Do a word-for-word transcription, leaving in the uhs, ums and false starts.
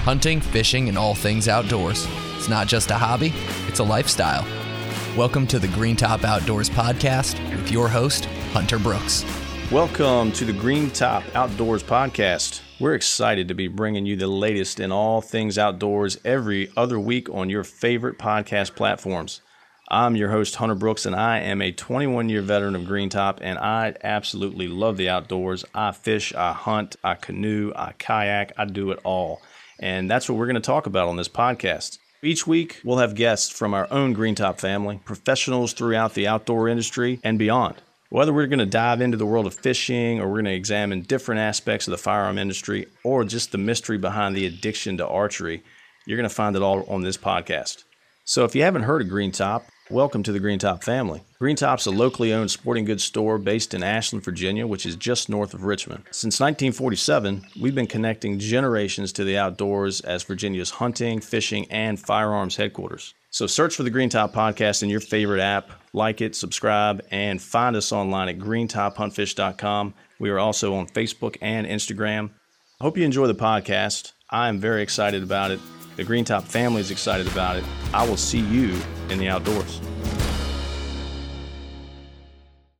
Hunting, fishing, and all things outdoors. It's not just a hobby, it's a lifestyle. Welcome to the Green Top Outdoors Podcast with your host, Hunter Brooks. Welcome to the Green Top Outdoors Podcast. We're excited to be bringing you the latest in all things outdoors every other week on your favorite podcast platforms. I'm your host, Hunter Brooks, and I am a twenty-one-year veteran of Green Top, and I absolutely love the outdoors. I fish, I hunt, I canoe, I kayak, I do it all. And that's what we're going to talk about on this podcast. Each week, we'll have guests from our own Green Top family, professionals throughout the outdoor industry and beyond. Whether we're going to dive into the world of fishing, or we're going to examine different aspects of the firearm industry, or just the mystery behind the addiction to archery, you're going to find it all on this podcast. So if you haven't heard of Green Top, welcome to the Green Top family. Green Top's a locally owned sporting goods store based in Ashland, Virginia, which is just north of Richmond. Since nineteen forty-seven, we've been connecting generations to the outdoors as Virginia's hunting, fishing, and firearms headquarters. So search for the Green Top Podcast in your favorite app, like it, subscribe, and find us online at green top hunt fish dot com. We are also on Facebook and Instagram. I hope you enjoy the podcast. I am very excited about it. The Green Top family is excited about it. I will see you in the outdoors.